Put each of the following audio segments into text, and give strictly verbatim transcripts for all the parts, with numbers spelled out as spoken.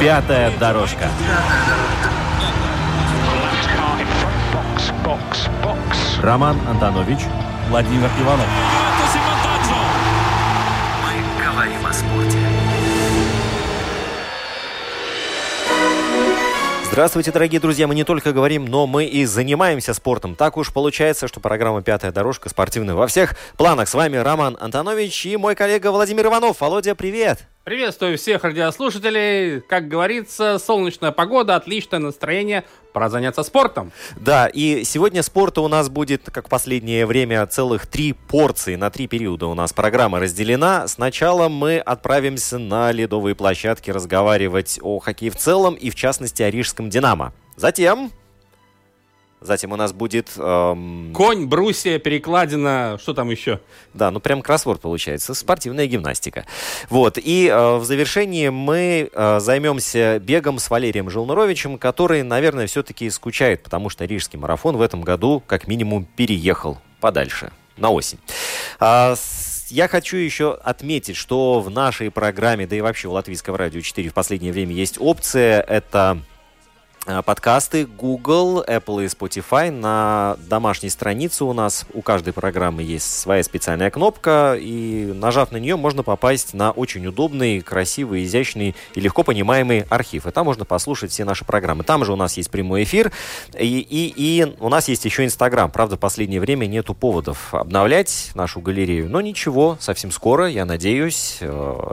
Пятая дорожка. Роман Антонович, Владимир Иванов. Мы говорим о спорте. Здравствуйте, дорогие друзья. Мы не только говорим, но мы и занимаемся спортом. Так уж получается, что программа «Пятая дорожка» спортивная во всех планах. С вами Роман Антонович и мой коллега Владимир Иванов. Володя, привет! Приветствую всех радиослушателей. Как говорится, солнечная погода, отличное настроение. Пора заняться спортом. Да, и сегодня спорта у нас будет, как в последнее время, целых три порции. На три периода у нас программа разделена. Сначала мы отправимся на ледовые площадки разговаривать о хоккее в целом и, в частности, о рижском «Динамо». Затем... Затем у нас будет... Эм... Конь, брусья, перекладина, что там еще? Да, ну прям кроссворд получается, спортивная гимнастика. Вот, и э, в завершении мы э, займемся бегом с Валерием Желнуровичем, который, наверное, все-таки скучает, потому что рижский марафон в этом году как минимум переехал подальше, на осень. А, Я хочу еще отметить, что в нашей программе, да и вообще у Латвийского радио четыре в последнее время есть опция, это... подкасты Google, Apple и Spotify. На домашней странице у нас у каждой программы есть своя специальная кнопка, и нажав на нее, можно попасть на очень удобный, красивый, изящный и легко понимаемый архив. И там можно послушать все наши программы. Там же у нас есть прямой эфир, и, и, и у нас есть еще Инстаграм. Правда, в последнее время нету поводов обновлять нашу галерею, но ничего, совсем скоро, я надеюсь,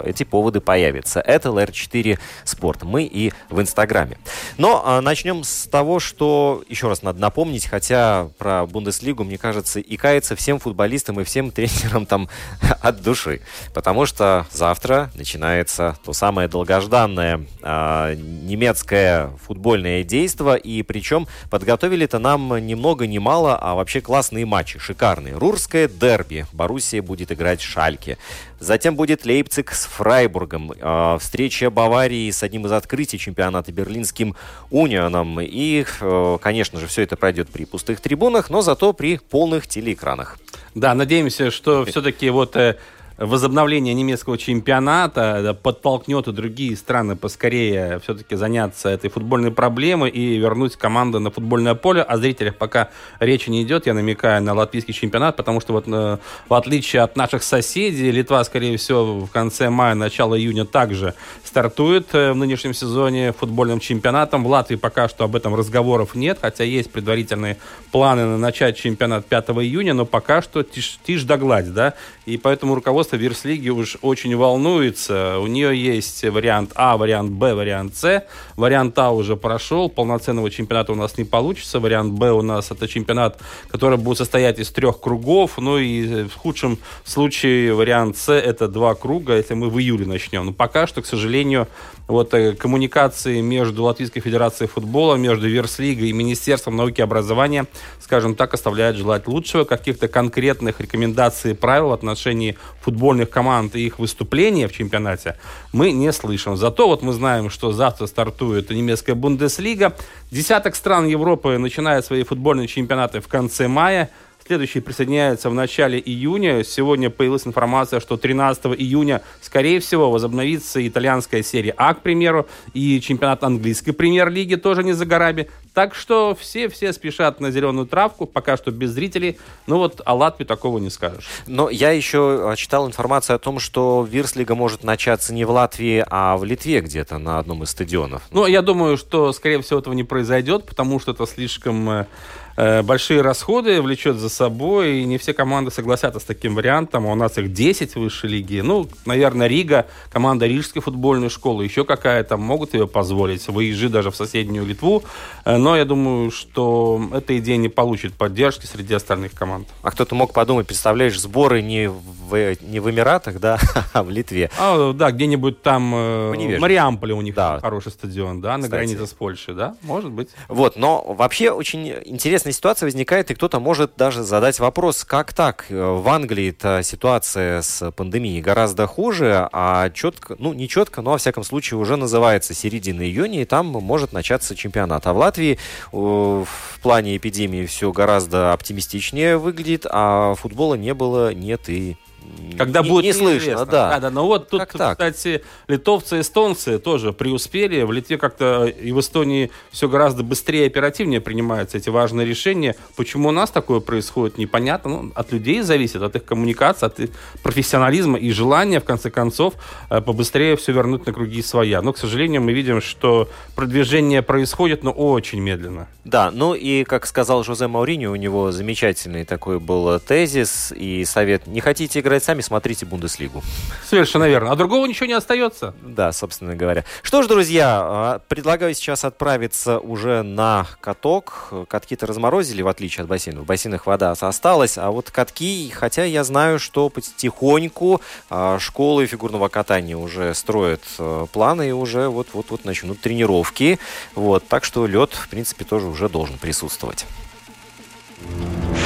эти поводы появятся. Это эл эр четыре Спорт. Мы и в Инстаграме. Но начнем с того, что, еще раз надо напомнить, хотя про Бундеслигу, мне кажется, и кается всем футболистам и всем тренерам там от души. Потому что завтра начинается то самое долгожданное э, немецкое футбольное действо. И причем подготовили-то нам ни много ни мало, а вообще классные матчи, шикарные. Рурское дерби. Боруссия будет играть Шальке. Затем будет Лейпциг с Фрайбургом. Э, встреча Баварии с одним из открытий чемпионата Берлинским университетом. И, конечно же, все это пройдет при пустых трибунах, но зато при полных телеэкранах. Да, надеемся, что все-таки вот возобновление немецкого чемпионата подтолкнет и другие страны поскорее все-таки заняться этой футбольной проблемой и вернуть команду на футбольное поле. О зрителях пока речи не идет, я намекаю на латвийский чемпионат, потому что вот в отличие от наших соседей, Литва, скорее всего, в конце мая, начало июня также стартует в нынешнем сезоне футбольным чемпионатом. В Латвии пока что об этом разговоров нет, хотя есть предварительные планы на начать чемпионат пятого июня, но пока что тишь, тишь да гладь, да, и поэтому руководство Верс-лиги уж очень волнуется. У нее есть вариант А, вариант Б, вариант С. Вариант А уже прошел. Полноценного чемпионата у нас не получится. Вариант Б у нас это чемпионат, который будет состоять из трех кругов. Ну и в худшем случае вариант С это два круга, если мы в июле начнем. Но пока что, к сожалению, вот коммуникации между Латвийской Федерацией футбола, между Верс-лигой и Министерством науки и образования, скажем так, оставляют желать лучшего. Каких-то конкретных рекомендаций и правил в отношении футбола, футбольных команд и их выступления в чемпионате мы не слышим. Зато вот мы знаем, что завтра стартует немецкая Бундеслига. Десяток стран Европы начинают свои футбольные чемпионаты в конце мая. Следующие присоединяются в начале июня. Сегодня появилась информация, что тринадцатого июня, скорее всего, возобновится итальянская серия А, к примеру, и чемпионат английской премьер-лиги тоже не за горами. Так что все-все спешат на зеленую травку, пока что без зрителей. Ну вот о Латвии такого не скажешь. Но я еще читал информацию о том, что Вирслига может начаться не в Латвии, а в Литве где-то на одном из стадионов. Ну, я думаю, что, скорее всего, этого не произойдет, потому что это слишком... большие расходы влечет за собой, и не все команды согласятся с таким вариантом. У нас их десять в высшей лиге. Ну, наверное, Рига, команда Рижской футбольной школы, еще какая-то, могут ее позволить. Выезжи даже в соседнюю Литву. Но я думаю, что эта идея не получит поддержки среди остальных команд. А кто-то мог подумать, представляешь, сборы не в, не в Эмиратах, да, а в Литве. А, да, где-нибудь там в Мариамполе у них да. хороший стадион, да, на Кстати. границе с Польшей, да, может быть. Вот, но вообще очень интересная ситуация возникает, и кто-то может даже задать вопрос, как так? В Англии-то ситуация с пандемией гораздо хуже, а четко, ну, не четко, но, во всяком случае, уже называется середина июня, и там может начаться чемпионат. А в Латвии в плане эпидемии все гораздо оптимистичнее выглядит, а футбола не было, нет и... Когда не, будет не слышно, да. да, да. Но вот тут, как кстати, так? литовцы и эстонцы тоже преуспели. В Литве как-то и в Эстонии все гораздо быстрее и оперативнее принимаются эти важные решения. Почему у нас такое происходит, непонятно. Ну, от людей зависит, от их коммуникации, от их профессионализма и желания, в конце концов, побыстрее все вернуть на круги своя. Но, к сожалению, мы видим, что продвижение происходит, но очень медленно. Да, ну и, как сказал Жозе Мауриньо, у него замечательный такой был тезис и совет. Не хотите играть сами, смотрите Бундеслигу. Совершенно верно. А другого ничего не остается. Да, собственно говоря. Что ж, друзья, предлагаю сейчас отправиться уже на каток. Катки-то разморозили, в отличие от бассейна. В бассейнах вода осталась, а вот катки, хотя я знаю, что потихоньку школы фигурного катания уже строят планы и уже вот-вот-вот начнут тренировки. Вот. Так что лед, в принципе, тоже уже должен присутствовать.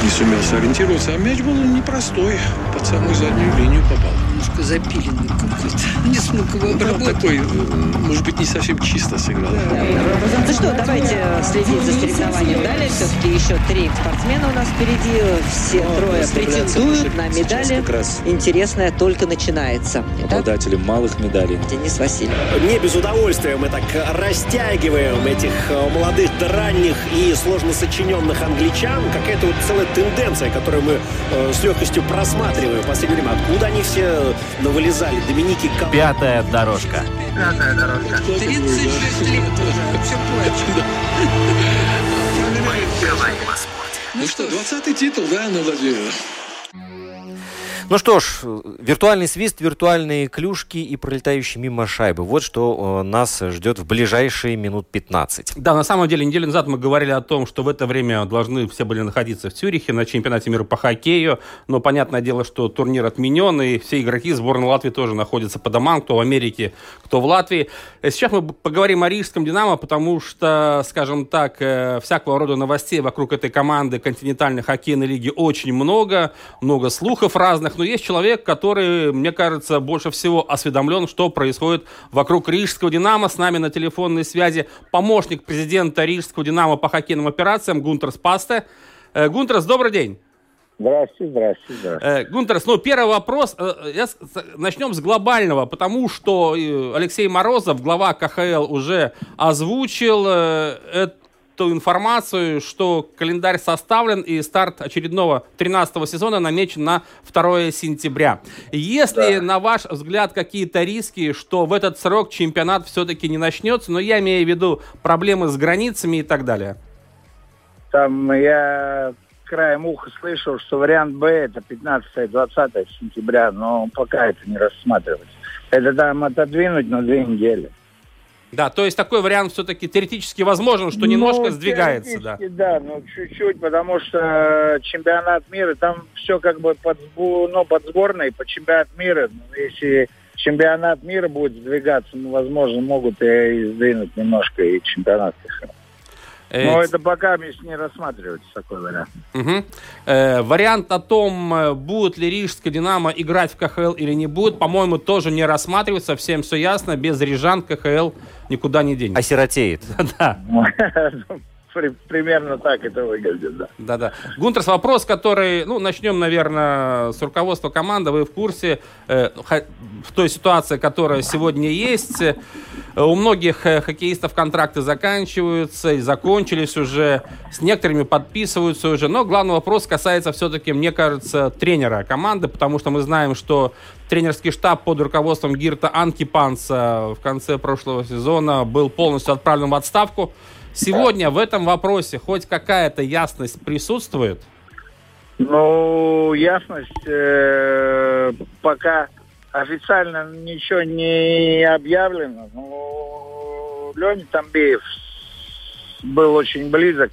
Не сумел сориентироваться, а мяч был непростой. Под самую заднюю линию попал. Немножко запиленный какой-то. Не смог его обработать. Такой, может быть, не совсем чисто сыграл. Да. Ну что, давайте следить за соревнованием далее. Все-таки еще три спортсмена у нас впереди. Все ну, трое претендуют на медали. Интересное только начинается. Итак, обладатели малых медалей. Денис Васильев. Мне без удовольствия мы так растягиваем этих молодых, ранних и сложно сочиненных англичан. Какая-то вот целая тенденция, которую мы э, с легкостью просматриваем в последнее время. Откуда они все навылезали? Доминики Кап... Пятая дорожка. Пятая дорожка. тридцать шесть лет уже. Все плачет. Ну что, двадцатый титул, да, на Владимира? Ну что ж, виртуальный свист, виртуальные клюшки и пролетающие мимо шайбы. Вот что нас ждет в ближайшие минут пятнадцать. Да, на самом деле, неделю назад мы говорили о том, что в это время должны все были находиться в Цюрихе на чемпионате мира по хоккею. Но понятное дело, что турнир отменен, и все игроки сборной Латвии тоже находятся по домам, кто в Америке, кто в Латвии. Сейчас мы поговорим о рижском «Динамо», потому что, скажем так, всякого рода новостей вокруг этой команды континентальной хоккейной лиги очень много, много слухов разных. Но есть человек, который, мне кажется, больше всего осведомлен, что происходит вокруг рижского «Динамо». С нами на телефонной связи помощник президента рижского «Динамо» по хоккейным операциям Гунтерс Пасте. Гунтерс, добрый день. Здравствуйте, здравствуйте, здравствуйте. Гунтерс, ну, первый вопрос. Начнем с глобального, потому что Алексей Морозов, глава ка ха эл, уже озвучил это. Ту информацию, что календарь составлен и старт очередного тринадцатого сезона намечен на второе сентября. Есть ли, да. на ваш взгляд, какие-то риски, что в этот срок чемпионат все-таки не начнется? Но я имею в виду проблемы с границами и так далее. Там я краем уха слышал, что вариант Б это пятнадцатое-двадцатое сентября, но пока это не рассматривается. Это там отодвинуть на две недели. Да, то есть такой вариант все-таки теоретически возможен, что немножко ну, сдвигается, да? Да, ну чуть-чуть, потому что чемпионат мира, там все как бы под, ну, под сборной, под чемпионат мира. Если чемпионат мира будет сдвигаться, ну, возможно, могут и сдвинуть немножко и чемпионат мира. Но это пока не рассматривается такой вариант. Угу. Э, вариант о том, будет ли рижская «Динамо» играть в ка ха эл или не будет, по-моему, тоже не рассматривается. Всем все ясно, без рижан ка ха эл никуда не денется. Осиротеет. Да. Примерно так это выглядит, да. Да-да. Гунтерс, вопрос, который... Ну, начнем, наверное, с руководства команды. Вы в курсе э, в той ситуации, которая сегодня есть. Э, у многих хоккеистов контракты заканчиваются и закончились уже. С некоторыми подписываются уже. Но главный вопрос касается все-таки, мне кажется, тренера команды, потому что мы знаем, что тренерский штаб под руководством Гирта Анкипанса в конце прошлого сезона был полностью отправлен в отставку. Сегодня в этом вопросе хоть какая-то ясность присутствует? Ну, ясность э, пока официально ничего не объявлено. Но Лёня Тамбиев был очень близок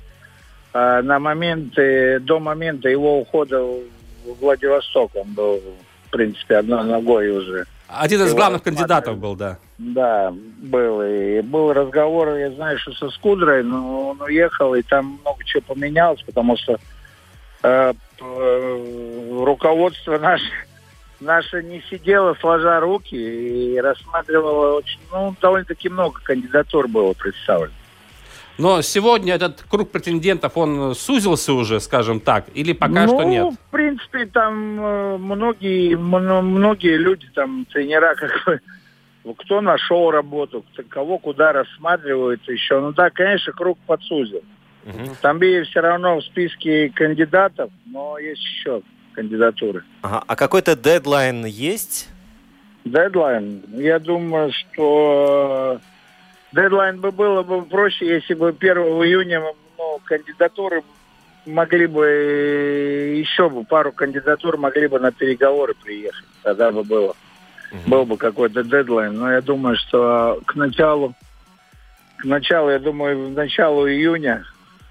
э, на момент, э, до момента его ухода в Владивосток. Он был, в принципе, одной ногой уже. Один из его главных кандидатов был, да. Да, был. И был разговор, я знаю, что со Скудрой, но он уехал, и там много чего поменялось, потому что э, э, руководство наше, наше не сидело сложа руки и рассматривало очень, ну, довольно-таки много кандидатур было представлено. Но сегодня этот круг претендентов, он сузился уже, скажем так, или пока ну, что нет? Ну, в принципе, там многие, многие люди, там, тренера, как бы, кто нашел работу, кого куда рассматривают еще. Ну да, конечно, круг подсузил. Угу. Тамбиев все равно в списке кандидатов, но есть еще кандидатуры. Ага. А какой-то дедлайн есть? Дедлайн? Я думаю, что... Дедлайн бы было бы проще, если бы первого июня ну, кандидатуры могли бы, еще бы пару кандидатур могли бы на переговоры приехать. Тогда бы было. Mm-hmm. Был бы какой-то дедлайн. Но я думаю, что к началу, к началу, я думаю, к началу июня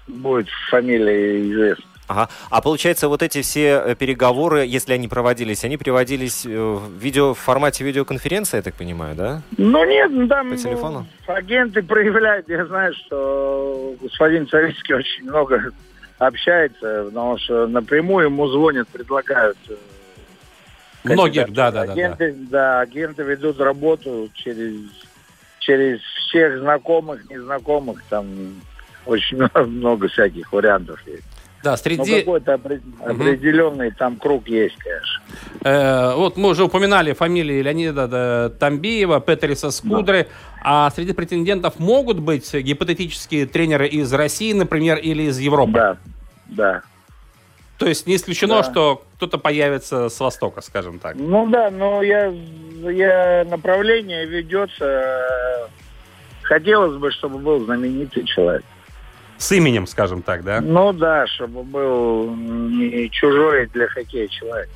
будет фамилия известна. Ага. А получается, вот эти все переговоры, если они проводились, они проводились в, видео, в формате видеоконференции, я так понимаю, да? Ну нет, ну, там по телефону? Ну, агенты проявляют. Я знаю, что господин Царицкий очень много общается, потому что напрямую ему звонят, предлагают. Многих, да, да, да. Агенты, да. Да, агенты ведут работу через, через всех знакомых, незнакомых. Там очень много, много всяких вариантов есть. Да, среди... Ну, какой-то определенный угу. там круг есть, конечно. Э, вот мы уже упоминали фамилии Леонида Тамбиева, Петериса Скудры. Да. А среди претендентов могут быть гипотетические тренеры из России, например, или из Европы? Да, да. То есть не исключено, да. что кто-то появится с Востока, скажем так? Ну да, но я, я направление ведется. Хотелось бы, чтобы был знаменитый человек. С именем, скажем так, да? Ну да, чтобы был не чужой для хоккея человек.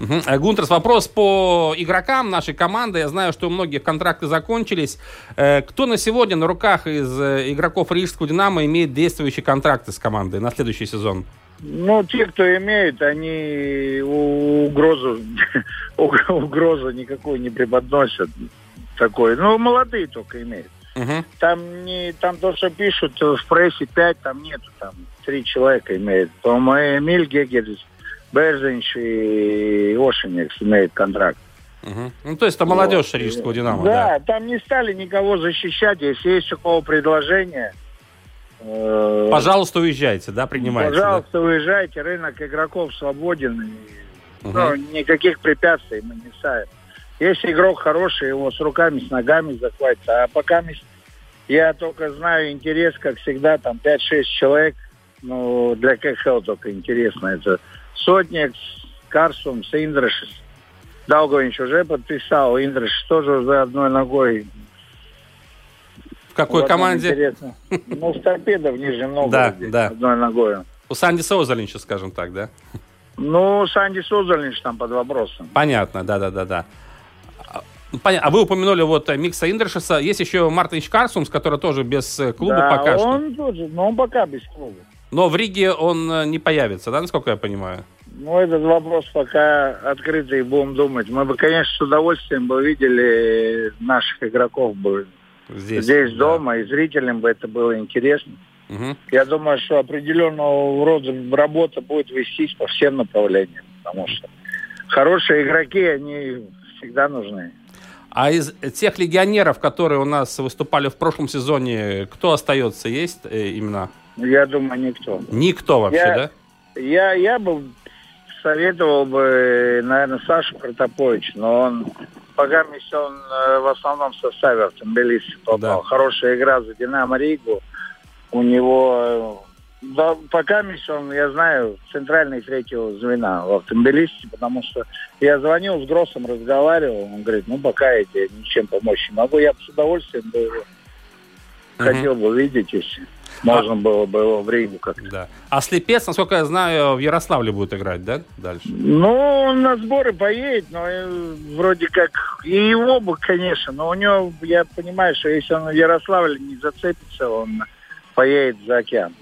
Угу. Гунтерс, вопрос по игрокам нашей команды. Я знаю, что у многих контракты закончились. Кто на сегодня на руках из игроков Рижского «Динамо» имеет действующие контракты с командой на следующий сезон? Ну, те, кто имеет, они угрозу, угрозу никакую не преподносят. Такой. Ну, молодые только имеют. Угу. Там не там то, что пишут в прессе, пять, там нету, там три человека имеют. По-моему, Эмиль Гегерис, Берзенч и Ошенекс имеют контракт. Угу. Ну, то есть это молодежь вот. Рижского «Динамо», да, да? Там не стали никого защищать, если есть у кого предложение. Э- пожалуйста, уезжайте, да, принимайте. Пожалуйста, да? Уезжайте, рынок игроков свободен. И, угу. ну, никаких препятствий мы не ставим. Если игрок хороший, его с руками, с ногами захватит. А пока я только знаю интерес, как всегда, там пять-шесть человек. Ну, для КХЛ только интересно. Это Сотник, Карсум, Индрешес. Долгович уже подписал. Индрешес тоже за одной ногой. В какой вот команде? Интересно. Ну, с Торпедо в Нижнем Новгороде. Да, да. Одной ногой. У Сандиса Озолинча, скажем так, да? Ну, Сандис Озолинч там под вопросом. Понятно, да-да-да-да. Понятно. А вы упомянули вот Микса Индрешеса. Есть еще Мартинч Карсумс, который тоже без клуба да, пока он что. Да, он тоже, но он пока без клуба. Но в Риге он не появится, да, насколько я понимаю? Ну, этот вопрос пока открытый, будем думать. Мы бы, конечно, с удовольствием бы видели наших игроков бы здесь, здесь да. дома, и зрителям бы это было интересно. Угу. Я думаю, что определенного рода работа будет вестись по всем направлениям, потому что хорошие игроки, они всегда нужны. А из тех легионеров, которые у нас выступали в прошлом сезоне, кто остается? Есть имена? Я думаю, никто. Никто вообще, я, да? Я, я бы советовал бы, наверное, Сашу Протоповича, но он пока он в основном в составе автомобилиста попал. Да. Хорошая игра за «Динамо» Ригу. У него да, пока он, я знаю, центральный третьего звена в автомобилисте, потому что я звонил, с Гроссом разговаривал, он говорит, ну пока я тебе ничем помочь не могу, я бы с удовольствием бы его mm-hmm. хотел бы видеть. Если... Можно а... было бы его в Ригу как-то. Да. А Слепец, насколько я знаю, в Ярославле будет играть, да, дальше? Ну, он на сборы поедет, но вроде как и его бы, конечно. Но у него, я понимаю, что если он в Ярославле не зацепится, он поедет за океан.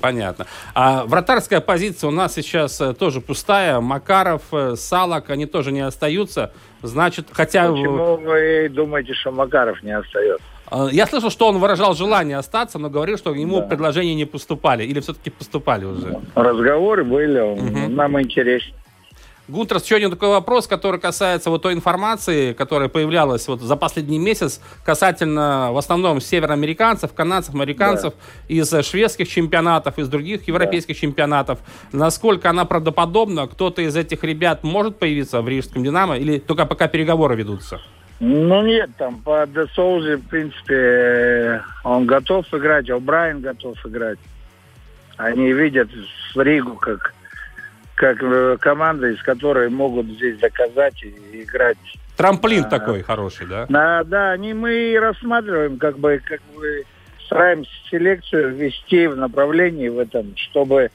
Понятно. А вратарская позиция у нас сейчас тоже пустая. Макаров, Салак, они тоже не остаются. Значит, хотя... Почему вы думаете, что Макаров не остается? Я слышал, что он выражал желание остаться, но говорил, что ему да. предложения не поступали. Или все-таки поступали уже? Разговоры были, угу. Нам интересно. Гунтерс, еще один такой вопрос, который касается вот той информации, которая появлялась вот за последний месяц касательно в основном североамериканцев, канадцев, американцев да. из шведских чемпионатов, из других европейских да. чемпионатов. Насколько она правдоподобна? Кто-то из этих ребят может появиться в Рижском «Динамо» или только пока переговоры ведутся? Ну нет, там по Де Соузе, в принципе, он готов играть, О'Брайен готов играть. Они видят Ригу как... как команда, из которой могут здесь доказать и играть. Трамплин а, такой хороший, да? Да, да, они, мы рассматриваем, как бы, как бы стараемся селекцию вести в направлении в этом, чтобы,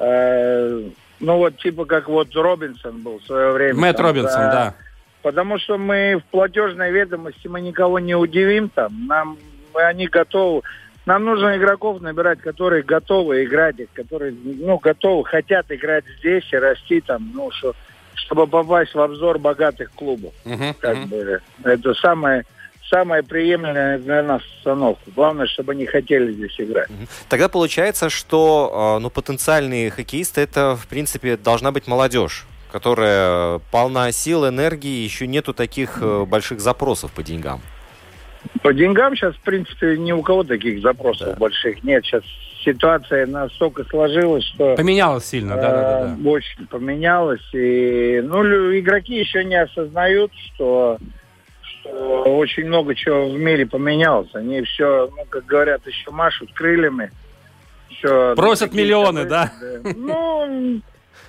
э, ну вот, типа как вот Робинсон был в свое время. Мэтт Робинсон, да, да. Потому что мы в платежной ведомости мы никого не удивим там, нам, мы, они готовы. Нам нужно игроков набирать, которые готовы играть, которые, ну, готовы, хотят играть здесь и расти там, ну, что, чтобы попасть в обзор богатых клубов. Uh-huh, как uh-huh. бы. Это самое, самое приемлемое для нас установка. Главное, чтобы они хотели здесь играть. Uh-huh. Тогда получается, что ну, потенциальные хоккеисты, это, в принципе, должна быть молодежь, которая полна сил, энергии, еще нету таких uh-huh. больших запросов по деньгам. По деньгам сейчас, в принципе, ни у кого таких запросов да. больших нет. Сейчас ситуация настолько сложилась, что... Поменялась сильно, э, да, да, да. Очень поменялась. И, ну, игроки еще не осознают, что, что очень много чего в мире поменялось. Они все, ну, как говорят, еще машут крыльями. Еще просят миллионы, да? Ну...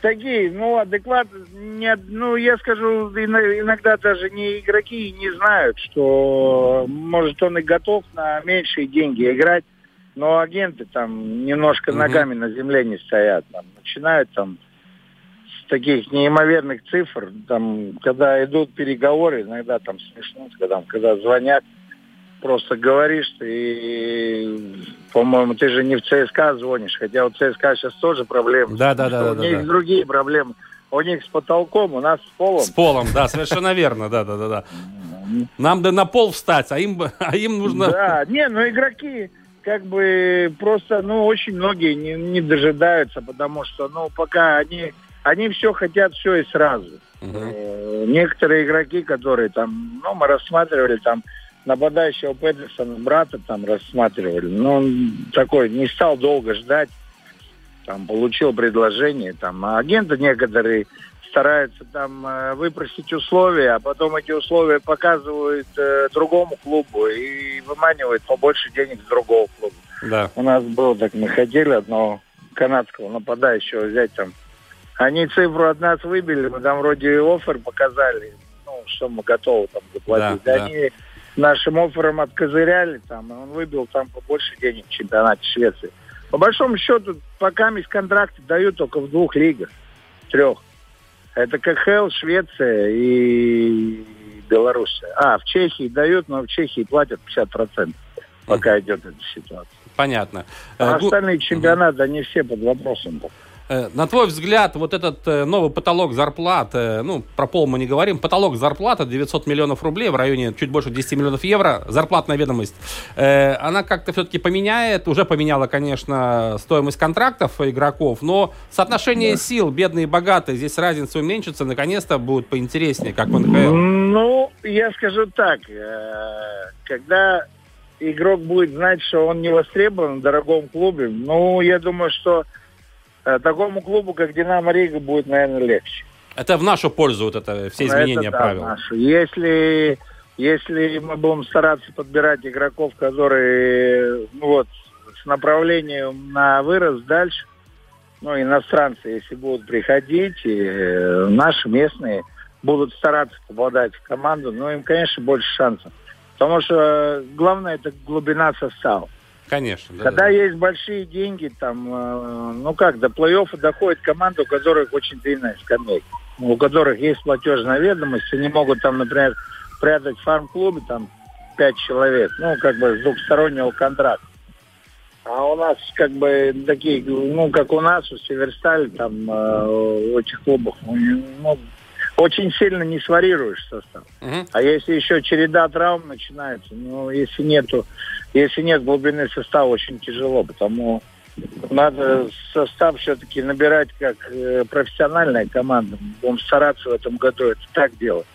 Такие, ну, адекватно, нет, ну, я скажу, иногда даже не игроки не знают, что, может, он и готов на меньшие деньги играть, но агенты там немножко ногами на земле не стоят, там, начинают там с таких неимоверных цифр, там, когда идут переговоры, иногда там смешно, когда, когда звонят, просто говоришь, и, по-моему, ты же не в ЦСКА звонишь, хотя у ЦСКА сейчас тоже проблемы. Да, да, да. У да, них да. другие проблемы. У них с потолком, у нас с полом. С полом, да, совершенно верно, да, да, да, да. Нам да на пол встать, а им, а им нужно. Да, не, ну игроки как бы просто, ну очень многие не, не дожидаются, потому что, ну пока они, они все хотят все и сразу. Угу. Некоторые игроки, которые там, ну мы рассматривали там. Нападающего Петерсона брата там рассматривали. Но он такой не стал долго ждать. Там получил предложение. Там, а агенты некоторые стараются там выпросить условия, а потом эти условия показывают э, другому клубу и выманивают побольше денег с другого клуба. Да. У нас было так, мы хотели одного канадского нападающего взять там. Они цифру от нас выбили, мы там вроде оффер показали, ну, что мы готовы там заплатить. Да, они... Да. Нашим оффером откозыряли, там, и он выбил там побольше денег в чемпионате Швеции. По большому счету, пока мисс контракты дают только в двух лигах, трех. Это ка ха эл, Швеция и Белоруссия. А, в Чехии дают, но в Чехии платят пятьдесят процентов, пока mm. идет эта ситуация. Понятно. А остальные mm. чемпионаты, они все под вопросом были. На твой взгляд, вот этот новый потолок зарплат, ну, про пол мы не говорим, потолок зарплаты девятьсот миллионов рублей в районе чуть больше десяти миллионов евро, зарплатная ведомость, она как-то все-таки поменяет, уже поменяла, конечно, стоимость контрактов игроков, но соотношение да. сил, бедные и богатые, здесь разница уменьшится, наконец-то будет поинтереснее, как в эн ха эл. Ну, я скажу так, когда игрок будет знать, что он не востребован в дорогом клубе, ну, я думаю, что такому клубу, как «Динамо Рига», будет, наверное, легче. Это в нашу пользу, вот это все изменения это, да, правил. Нашу. Если, если мы будем стараться подбирать игроков, которые ну, вот, с направлением на вырос дальше, ну, иностранцы, если будут приходить, и наши местные будут стараться попадать в команду, но им, конечно, больше шансов. Потому что главное – это глубина состава. Конечно. Да, когда да, есть да. большие деньги, там, ну как, до плей-оффа доходит команда, у которых очень длинная скамейка, у которых есть платежная ведомость, они могут там, например, прятать в фарм-клубе там пять человек, ну как бы с двухстороннего контракта. А у нас как бы такие, ну как у нас, у Северстали, там в этих клубах, ну, очень сильно не сварьируешь состав. Угу. А если еще череда травм начинается, ну если нету, если нет глубины состава, очень тяжело, потому надо состав все-таки набирать как профессиональная команда. Будем стараться в этом году это так делать,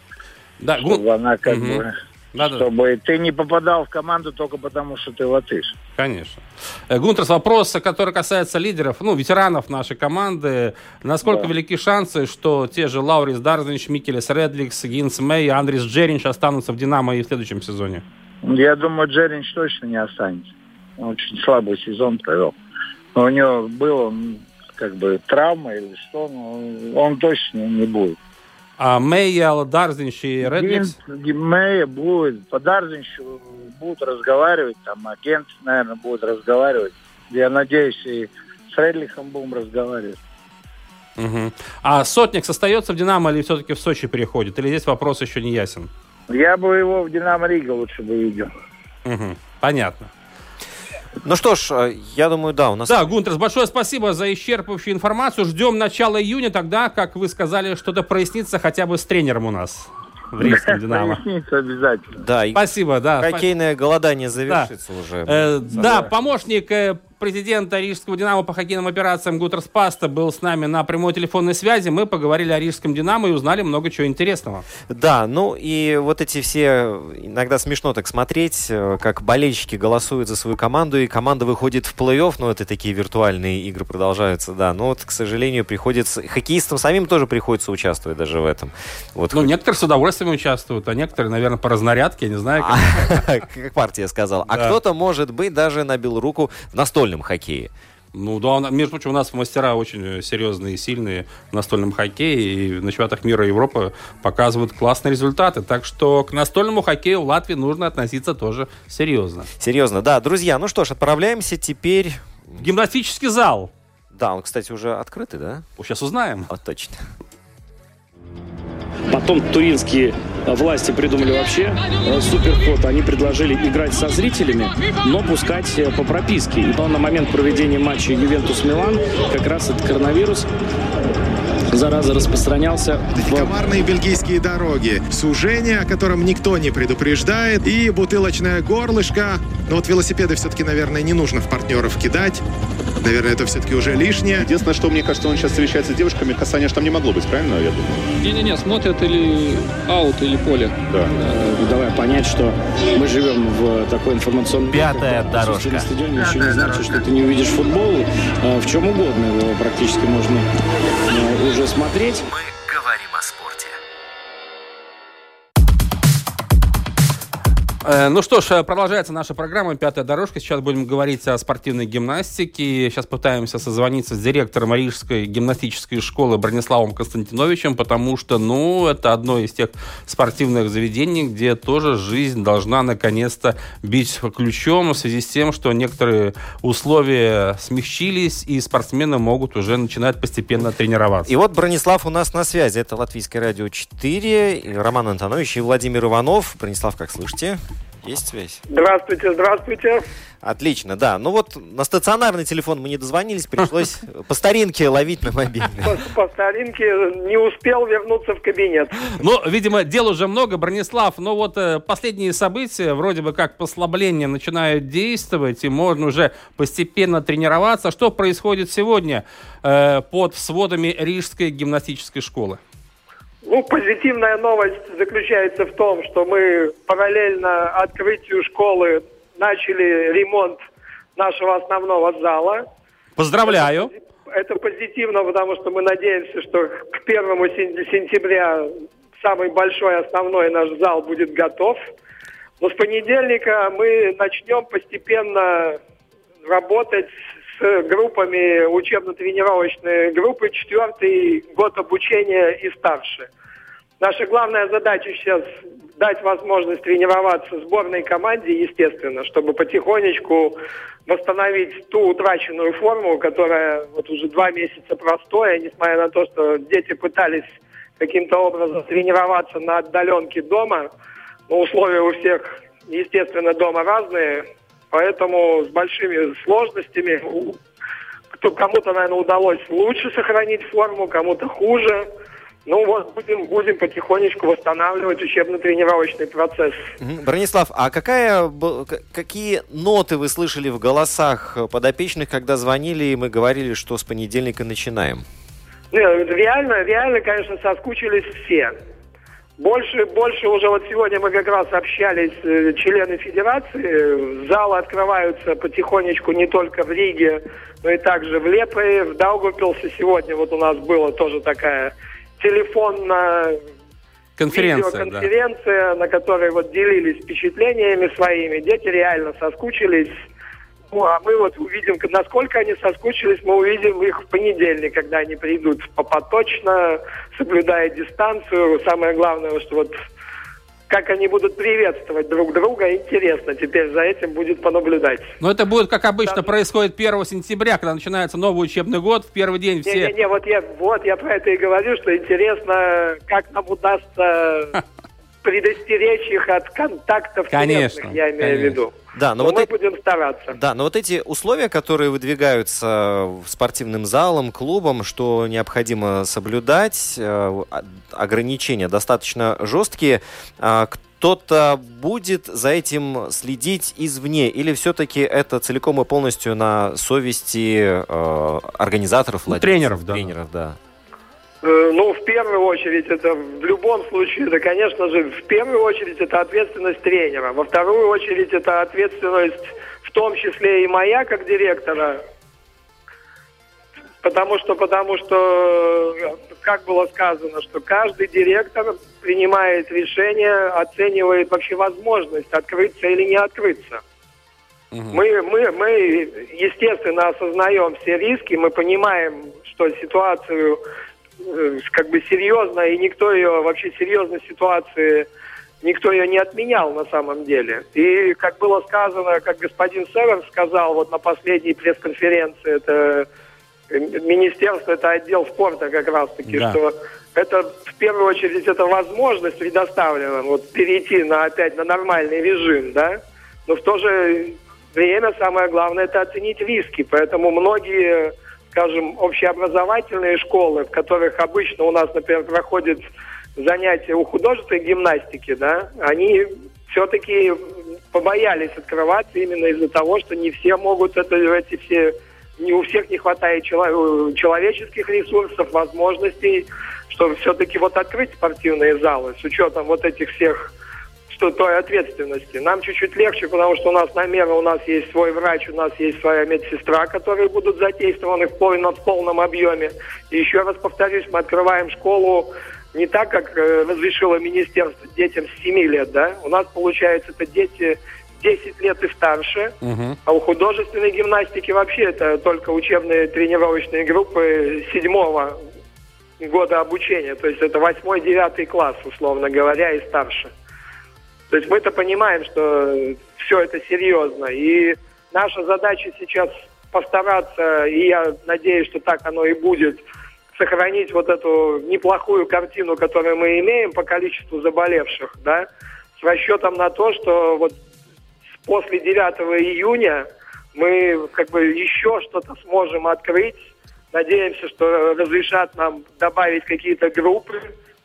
да, чтобы гу... она как угу. бы, да, чтобы да. ты не попадал в команду только потому, что ты латыш. Конечно. Гунтерс, вопрос, который касается лидеров, ну, ветеранов нашей команды. Насколько да. велики шансы, что те же Лаурис Дарзенч, Микелес Редликс, Гинс Мэй, Андрис Джеринч останутся в «Динамо» и в следующем сезоне? Я думаю, Джеринч точно не останется. Он очень слабый сезон провел. Но у него было как бы травма или что, но он точно не будет. А Мэйя, Дарзенч и Редликс? Мэйя будет. По Дарзенчу будут разговаривать, там агент, наверное, будет разговаривать. Я надеюсь, и с Редликсом будем разговаривать. Угу. А Сотник остается в «Динамо» или все-таки в Сочи переходит? Или здесь вопрос еще не ясен? Я бы его в «Динамо» Рига лучше бы видел. Угу. Понятно. Ну что ж, я думаю, да, у нас... Да, Гунтерс, большое спасибо за исчерпывающую информацию. Ждем начала июня тогда, как вы сказали, что-то прояснится хотя бы с тренером у нас в Рижском «Динамо». Прояснится обязательно. Да, спасибо, да. Хоккейное голодание завершится да. уже. Э, да, помощник э, президента Рижского «Динамо» по хоккейным операциям Гунтерс Пасте был с нами на прямой телефонной связи. Мы поговорили о Рижском «Динамо» и узнали много чего интересного. Да, ну и вот эти все... Иногда смешно так смотреть, как болельщики голосуют за свою команду, и команда выходит в плей-офф. Ну, это такие виртуальные игры продолжаются, да. Но вот, к сожалению, приходится... Хоккеистам самим тоже приходится участвовать даже в этом. Вот. Ну, некоторые с удовольствием участвуют, а некоторые, наверное, по разнарядке, я не знаю. Как партия сказала. А кто-то, может быть, даже набил руку в настольном хоккее. Ну да, между прочим, у нас мастера очень серьезные и сильные в настольном хоккее, и на чемпионатах мира и Европы показывают классные результаты. Так что к настольному хоккею в Латвии нужно относиться тоже серьезно. Серьезно, да. Друзья, ну что ж, отправляемся теперь в гимнастический зал. Да, он, кстати, уже открытый, да? Сейчас узнаем. Вот точно. Потом туринские власти придумали вообще суперход. Они предложили играть со зрителями, но пускать по прописке. И на момент проведения матча Ювентус-Милан как раз этот коронавирус, зараза, распространялся. В... Коварные бельгийские дороги, сужение, о котором никто не предупреждает, и бутылочное горлышко. Но вот велосипеды все-таки, наверное, не нужно в партнеров кидать. Наверное, это все-таки уже лишнее. Единственное, что мне кажется, он сейчас встречается с девушками. Касание же там не могло быть, правильно, я думаю? Не-не-не, смотрят или аут, или поле. Да. Давай понять, что мы живем в такой информационной... Пятая дорожка. На стадионе еще не значит, что ты не увидишь футбол. В чем угодно его практически можно уже смотреть. Мы говорим о спорте. Ну что ж, продолжается наша программа «Пятая дорожка». Сейчас будем говорить о спортивной гимнастике. Сейчас пытаемся созвониться с директором Рижской гимнастической школы Брониславом Константиновичем, потому что, ну, это одно из тех спортивных заведений, где тоже жизнь должна наконец-то бить ключом в связи с тем, что некоторые условия смягчились, и спортсмены могут уже начинать постепенно тренироваться. И вот Бронислав у нас на связи. Это Латвийское радио четыре, Роман Антонович и Владимир Иванов. Бронислав, как слышите? Есть связь? Здравствуйте, здравствуйте. Отлично, да. Ну вот на стационарный телефон мы не дозвонились, пришлось по старинке ловить на мобильный. По старинке не успел вернуться в кабинет. Ну, видимо, дел уже много, Бронислав. Но вот последние события, вроде бы как послабления начинают действовать, и можно уже постепенно тренироваться. Что происходит сегодня под сводами Рижской гимнастической школы? Ну, позитивная новость заключается в том, что мы параллельно открытию школы начали ремонт нашего основного зала. Поздравляю! Это, это позитивно, потому что мы надеемся, что к первому сентября самый большой основной наш зал будет готов. Но с понедельника мы начнем постепенно работать с группами, учебно-тренировочные группы, четвертый год обучения и старше. Наша главная задача сейчас дать возможность тренироваться сборной команде, естественно, чтобы потихонечку восстановить ту утраченную форму, которая вот уже два месяца простоя, несмотря на то, что дети пытались каким-то образом тренироваться на отдаленке дома. Но условия у всех, естественно, дома разные, поэтому с большими сложностями. Кому-то, наверное, удалось лучше сохранить форму, кому-то хуже. Ну вот, будем, будем потихонечку восстанавливать учебно-тренировочный процесс. Бронислав, а какая, какие ноты вы слышали в голосах подопечных, когда звонили, и мы говорили, что с понедельника начинаем? Реально, реально, конечно, соскучились все. Больше, больше уже вот сегодня мы как раз общались, члены федерации. Залы открываются потихонечку не только в Риге, но и также в Лепое, в Даугавпилсе. Сегодня вот у нас была тоже такая телефонная конференция, видеоконференция, да, на которой вот делились впечатлениями своими. Дети реально соскучились. Ну, а мы вот увидим, насколько они соскучились, мы увидим их в понедельник, когда они придут попоточно, соблюдая дистанцию. Самое главное, что вот как они будут приветствовать друг друга, интересно. Теперь за этим будет понаблюдать. Но это будет, как обычно, там происходит первого сентября, когда начинается новый учебный год, в первый день все... Не-не-не, вот я, вот я про это и говорю, что интересно, как нам удастся предостеречь их от контактов, конечно, тесных, я имею конечно. в виду. Да, но, но вот мы э... будем стараться. Да, но вот эти условия, которые выдвигаются спортивным залом, клубом, что необходимо соблюдать, ограничения достаточно жесткие. Кто-то будет за этим следить извне, или все-таки это целиком и полностью на совести организаторов, владельцев, тренеров, да. тренеров, да. Ну, в первую очередь, это в любом случае, это, конечно же, в первую очередь, это ответственность тренера. Во вторую очередь, это ответственность в том числе и моя, как директора. Потому что, потому что, как было сказано, что каждый директор принимает решение, оценивает вообще возможность открыться или не открыться. Мы, мы, мы, естественно, осознаем все риски, мы понимаем, что ситуацию... как бы серьезно, и никто ее, вообще серьезной ситуации, никто ее не отменял на самом деле. И, как было сказано, как господин Северс сказал вот на последней пресс-конференции, это министерство, это отдел спорта как раз-таки, да, что это, в первую очередь, это возможность предоставлена, вот перейти на, опять на нормальный режим, да, но в то же время самое главное, это оценить риски, поэтому многие... скажем, общеобразовательные школы, в которых обычно у нас, например, проходят занятия у художественной гимнастики, да, они все-таки побоялись открываться именно из-за того, что не все могут это, эти все, не у всех не хватает человеческих ресурсов, возможностей, чтобы все-таки вот открыть спортивные залы с учетом вот этих всех, что той ответственности. Нам чуть-чуть легче, потому что у нас намеры, у нас есть свой врач, у нас есть своя медсестра, которые будут задействованы в полном, в полном объеме. И еще раз повторюсь, мы открываем школу не так, как э, разрешило министерство детям с семи лет, да? У нас, получается, это дети десять лет и старше, угу. А у художественной гимнастики вообще это только учебные тренировочные группы седьмого года обучения, то есть это восьмой-девятый класс, условно говоря, и старше. То есть мы-то понимаем, что все это серьезно. И наша задача сейчас постараться, и я надеюсь, что так оно и будет, сохранить вот эту неплохую картину, которую мы имеем по количеству заболевших, да, с расчетом на то, что вот после девятого июня мы как бы еще что-то сможем открыть. Надеемся, что разрешат нам добавить какие-то группы.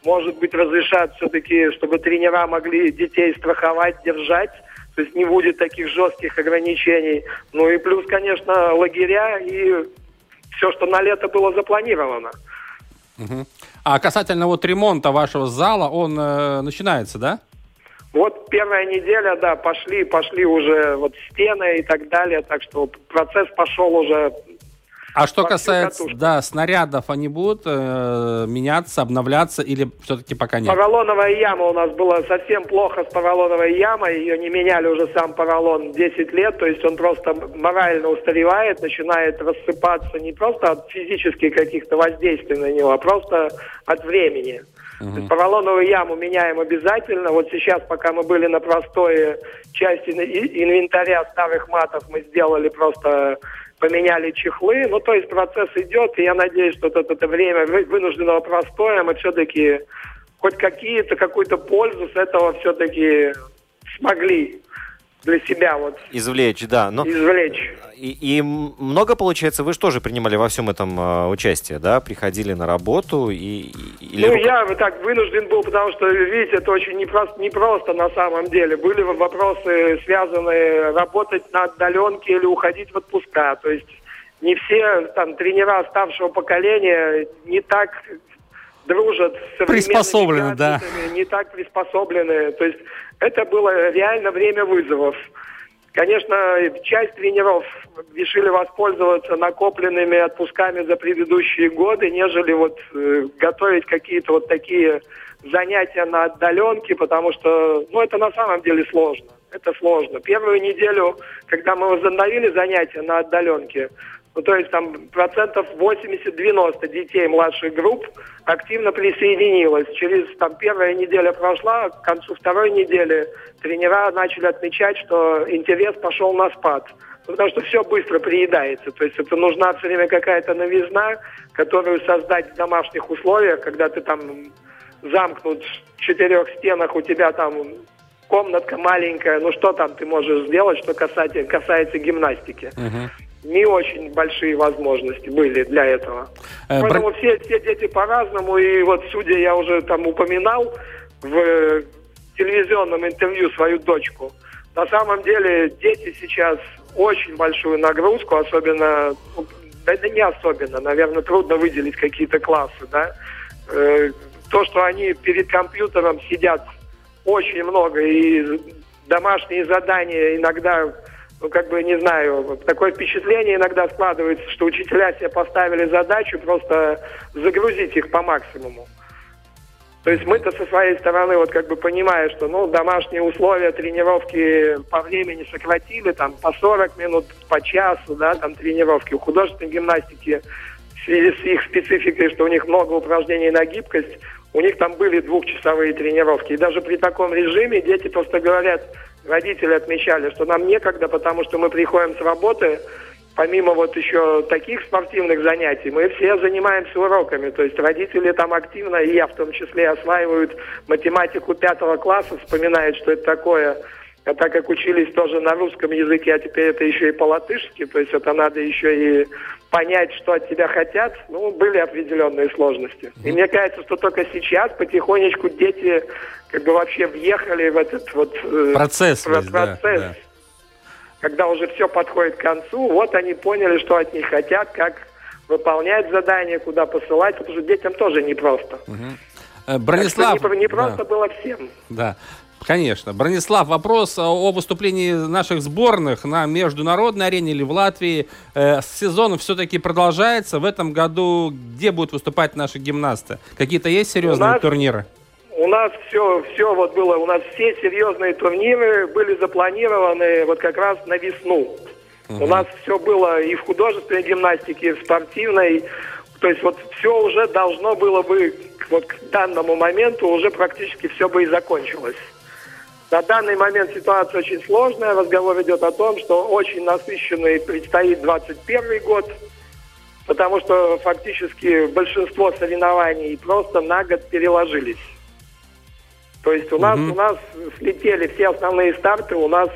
Может быть, разрешат все-таки, чтобы тренера могли детей страховать, держать. То есть не будет таких жестких ограничений. Ну и плюс, конечно, лагеря и все, что на лето было запланировано. Угу. А касательно вот ремонта вашего зала, он э, начинается, да? Вот первая неделя, да, пошли, пошли уже вот стены и так далее. Так что процесс пошел уже... А что касается да, снарядов, они будут э, меняться, обновляться или все-таки пока нет? Поролоновая яма у нас была совсем плохо с поролоновой ямой. Ее не меняли уже сам поролон десять лет. То есть он просто морально устаревает, начинает рассыпаться не просто от физических каких-то воздействий на него, а просто от времени. Uh-huh. Поролоновую яму меняем обязательно. Вот сейчас, пока мы были на простой части инвентаря старых матов, мы сделали просто... поменяли чехлы. Ну, то есть процесс идет, и я надеюсь, что вот это время вынужденного простоя мы все-таки хоть какие-то, какую-то пользу с этого все-таки смогли для себя вот извлечь, да. Но... извлечь. И, и много, получается, вы же тоже принимали во всем этом э, участие, да? Приходили на работу и... и ну, рука... я так вынужден был, потому что, видите, это очень непросто, непросто на самом деле. Были вопросы, связанные работать на отдаленке или уходить в отпуска. То есть не все там тренера старшего поколения не так дружат с современными да. не так приспособлены. То есть это было реально время вызовов. Конечно, часть тренеров решили воспользоваться накопленными отпусками за предыдущие годы, нежели вот э, готовить какие-то вот такие занятия на отдаленке, потому что, ну, это на самом деле сложно. Это сложно. Первую неделю, когда мы возобновили занятия на отдаленке, ну, то есть там процентов восемьдесят-девяносто детей младших групп активно присоединилось. Через там первая неделя прошла, к концу второй недели тренера начали отмечать, что интерес пошел на спад. Потому что все быстро приедается. То есть это нужна все время какая-то новизна, которую создать в домашних условиях, когда ты там замкнут в четырех стенах, у тебя там комнатка маленькая, ну что там ты можешь сделать, что касается, касается гимнастики. Uh-huh. Не очень большие возможности были для этого. Э, Поэтому бр... все, все дети по-разному. И вот, судя, я уже там упоминал в телевизионном интервью свою дочку. На самом деле дети сейчас очень большую нагрузку, особенно, да не особенно, наверное, трудно выделить какие-то классы, да. Э, то, что они перед компьютером сидят очень много, и домашние задания иногда... Ну, как бы, не знаю, такое впечатление иногда складывается, что учителя себе поставили задачу просто загрузить их по максимуму. То есть мы-то со своей стороны, вот как бы понимая, что, ну, домашние условия, тренировки по времени сократили, там, по сорок минут, по часу, да, там, тренировки. У художественной гимнастики в связи с их спецификой, что у них много упражнений на гибкость, у них там были двухчасовые тренировки. И даже при таком режиме дети просто говорят... Родители отмечали, что нам некогда, потому что мы приходим с работы, помимо вот еще таких спортивных занятий, мы все занимаемся уроками. То есть родители там активно, и я в том числе, осваивают математику пятого класса, вспоминают, что это такое. А так как учились тоже на русском языке, а теперь это еще и по-латышски, то есть это надо еще и понять, что от тебя хотят, ну, были определенные сложности. И мне кажется, что только сейчас потихонечку дети как бы вообще въехали в этот вот... Процесс. Э, весь, процесс, да, да. Когда уже все подходит к концу, вот они поняли, что от них хотят, как выполнять задания, куда посылать, потому что детям тоже непросто. Угу. Бронислав... Не, не просто да. было всем. Да. Конечно. Бронислав, вопрос о выступлении наших сборных на международной арене или в Латвии. Сезон все-таки продолжается. В этом году где будут выступать наши гимнасты? Какие-то есть серьезные у нас, турниры? У нас все, все вот было. У нас все серьезные турниры были запланированы вот как раз на весну. Угу. У нас все было и в художественной гимнастике, и в спортивной. То есть вот все уже должно было бы, вот к данному моменту уже практически все бы и закончилось. На данный момент ситуация очень сложная. Разговор идет о том, что очень насыщенный предстоит двадцать первый год, потому что фактически большинство соревнований просто на год переложились. То есть у mm-hmm. нас у нас слетели все основные старты, у нас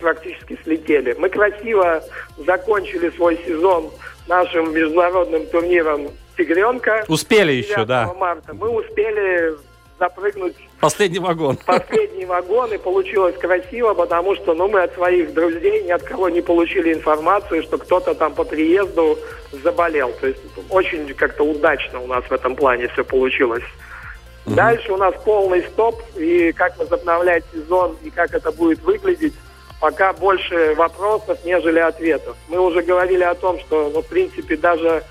практически слетели. Мы красиво закончили свой сезон нашим международным турниром «Тигренка». Успели еще, да. девятого марта. Мы успели... запрыгнуть последний вагон. в последний вагон, и получилось красиво, потому что ну, мы от своих друзей ни от кого не получили информацию, что кто-то там по приезду заболел. То есть очень как-то удачно у нас в этом плане все получилось. Mm-hmm. Дальше у нас полный стоп, и как возобновлять сезон, и как это будет выглядеть, пока больше вопросов, нежели ответов. Мы уже говорили о том, что, ну, в принципе, даже...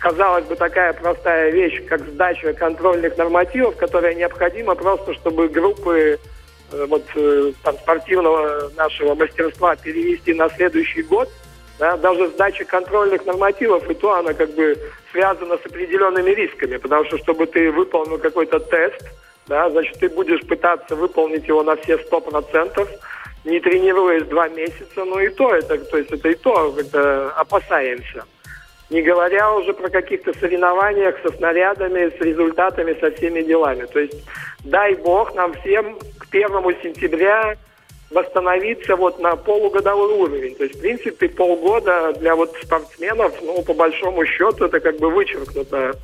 казалось бы, такая простая вещь, как сдача контрольных нормативов, которая необходима просто, чтобы группы э, вот, э, там, спортивного нашего мастерства перевести на следующий год. Да, даже сдача контрольных нормативов, и то она как бы связано с определенными рисками, потому что, чтобы ты выполнил какой-то тест, да, значит, ты будешь пытаться выполнить его на все сто процентов, не тренируясь два месяца, ну и то, это, то есть это и то, как-то опасаемся. Не говоря уже про каких-то соревнованиях со снарядами, с результатами, со всеми делами. То есть дай бог нам всем к первому сентября восстановиться вот на полугодовой уровень. То есть, в принципе, полгода для вот спортсменов, ну, по большому счету, это как бы вычеркнуто.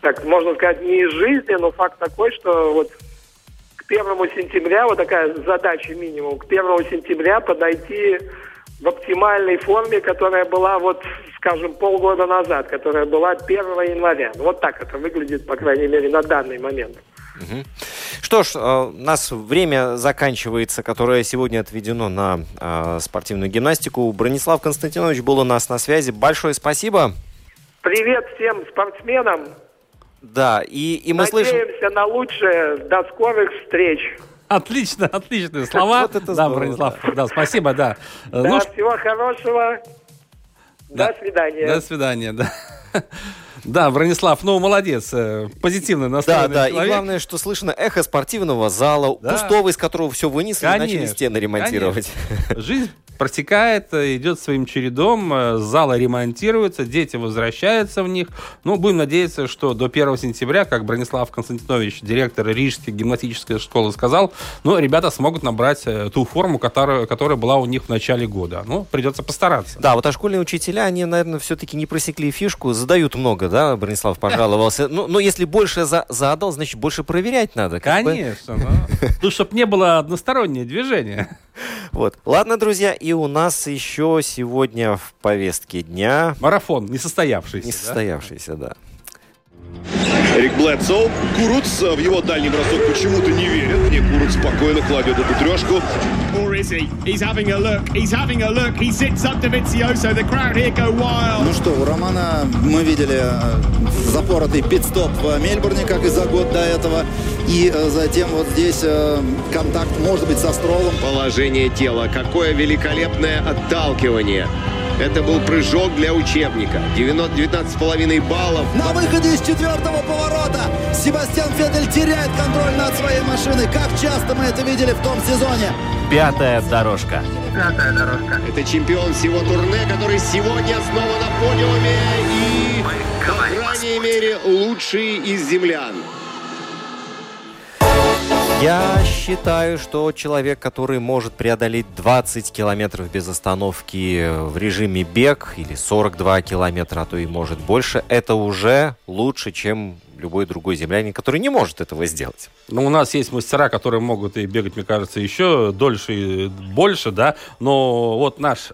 Так, можно сказать, не из жизни, но факт такой, что вот к первому сентября, вот такая задача минимум, к первому сентября подойти в оптимальной форме, которая была, вот, скажем, полгода назад, которая была первого января. Вот так это выглядит, по крайней мере, на данный момент. Угу. Что ж, у нас время заканчивается, которое сегодня отведено на э, спортивную гимнастику. Бронислав Константинович был у нас на связи. Большое спасибо. Привет всем спортсменам. Да, и, и мы слышим... Надеемся на лучшее. До скорых встреч. Отлично, отличные слова. Вот это здорово, да, Бронислав, да. Да, спасибо, да. Да, ну, всего хорошего. Да. До свидания. До свидания, да. Да, Бронислав, ну, молодец, позитивно настроенный да, да, человек. И главное, что слышно эхо спортивного зала, да, пустого, из которого все вынесли, конечно, и начали стены ремонтировать. Конечно. Жизнь протекает, идет своим чередом, залы ремонтируются, дети возвращаются в них. Ну, будем надеяться, что до первого сентября, как Бронислав Константинович, директор Рижской гимнастической школы, сказал, ну, ребята смогут набрать ту форму, которая, которая была у них в начале года. Ну, придется постараться. Да, вот а школьные учителя, они, наверное, все-таки не просекли фишку, задают много, да, Бронислав пожаловался. Но, но если больше за, задал, значит, больше проверять надо. Конечно. Бы. Но... Ну, чтобы не было одностороннее движение. Вот. Ладно, друзья, и у нас еще сегодня в повестке дня... Марафон несостоявшийся. Несостоявшийся, да. да. Эрик Блэдсоу. Куруц в его дальний бросок почему-то не верит. Мне Куруц спокойно кладет эту трешку. Ну что, у Романа мы видели запоротый пит-стоп в Мельбурне, как и за год до этого. И затем вот здесь контакт, может быть, со Стролом. Положение тела. Какое великолепное отталкивание. Это был прыжок для учебника. девятнадцать с половиной баллов. На выходе из четвертого поворота Себастьян Феттель теряет контроль над своей машиной. Как часто мы это видели в том сезоне. Пятая дорожка. Пятая дорожка. Это чемпион всего турне, который сегодня снова на подиуме. И, по крайней мере, лучший из землян. Я считаю, что человек, который может преодолеть двадцать километров без остановки в режиме бег, или сорок два километра, а то и может больше, это уже лучше, чем любой другой землянин, который не может этого сделать. Ну, у нас есть мастера, которые могут и бегать, мне кажется, еще дольше и больше, да, но вот наш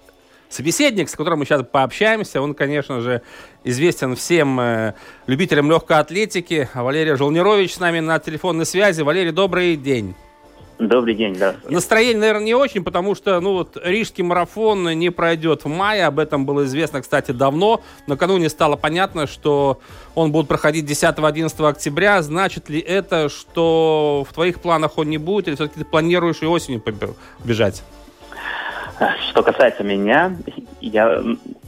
собеседник, с которым мы сейчас пообщаемся, он, конечно же, известен всем э, любителям легкой атлетики. Валерий Желнирович с нами на телефонной связи. Валерий, добрый день. Добрый день, да. Настроение, наверное, не очень, потому что, ну, вот, рижский марафон не пройдет в мае. Об этом было известно, кстати, давно. Накануне стало понятно, что он будет проходить десятого-одиннадцатого октября. Значит ли это, что в твоих планах он не будет, или все-таки ты планируешь и осенью побежать? Что касается меня, я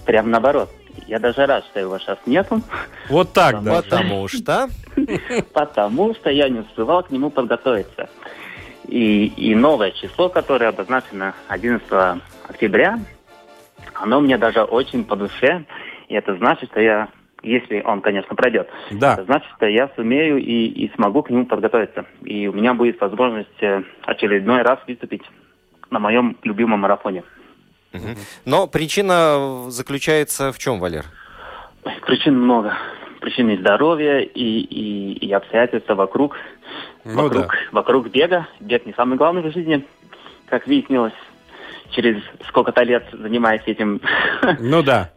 прям наоборот. Я даже рад, что его сейчас нету. Вот так, да? Потому что? Потому что я не успевал к нему подготовиться. И, и новое число, которое обозначено одиннадцатого октября, оно мне даже очень по душе. И это значит, что я, если он, конечно, пройдет, да, это значит, что я сумею и, и смогу к нему подготовиться. И у меня будет возможность очередной раз выступить на моем любимом марафоне. Угу. Но причина заключается в чем, Валер? Причин много. Причин и здоровья, и, и, и обстоятельства вокруг, ну, вокруг, да, вокруг бега. Бег не самый главный в жизни, как выяснилось. Через сколько-то лет занимаясь этим. Ну да.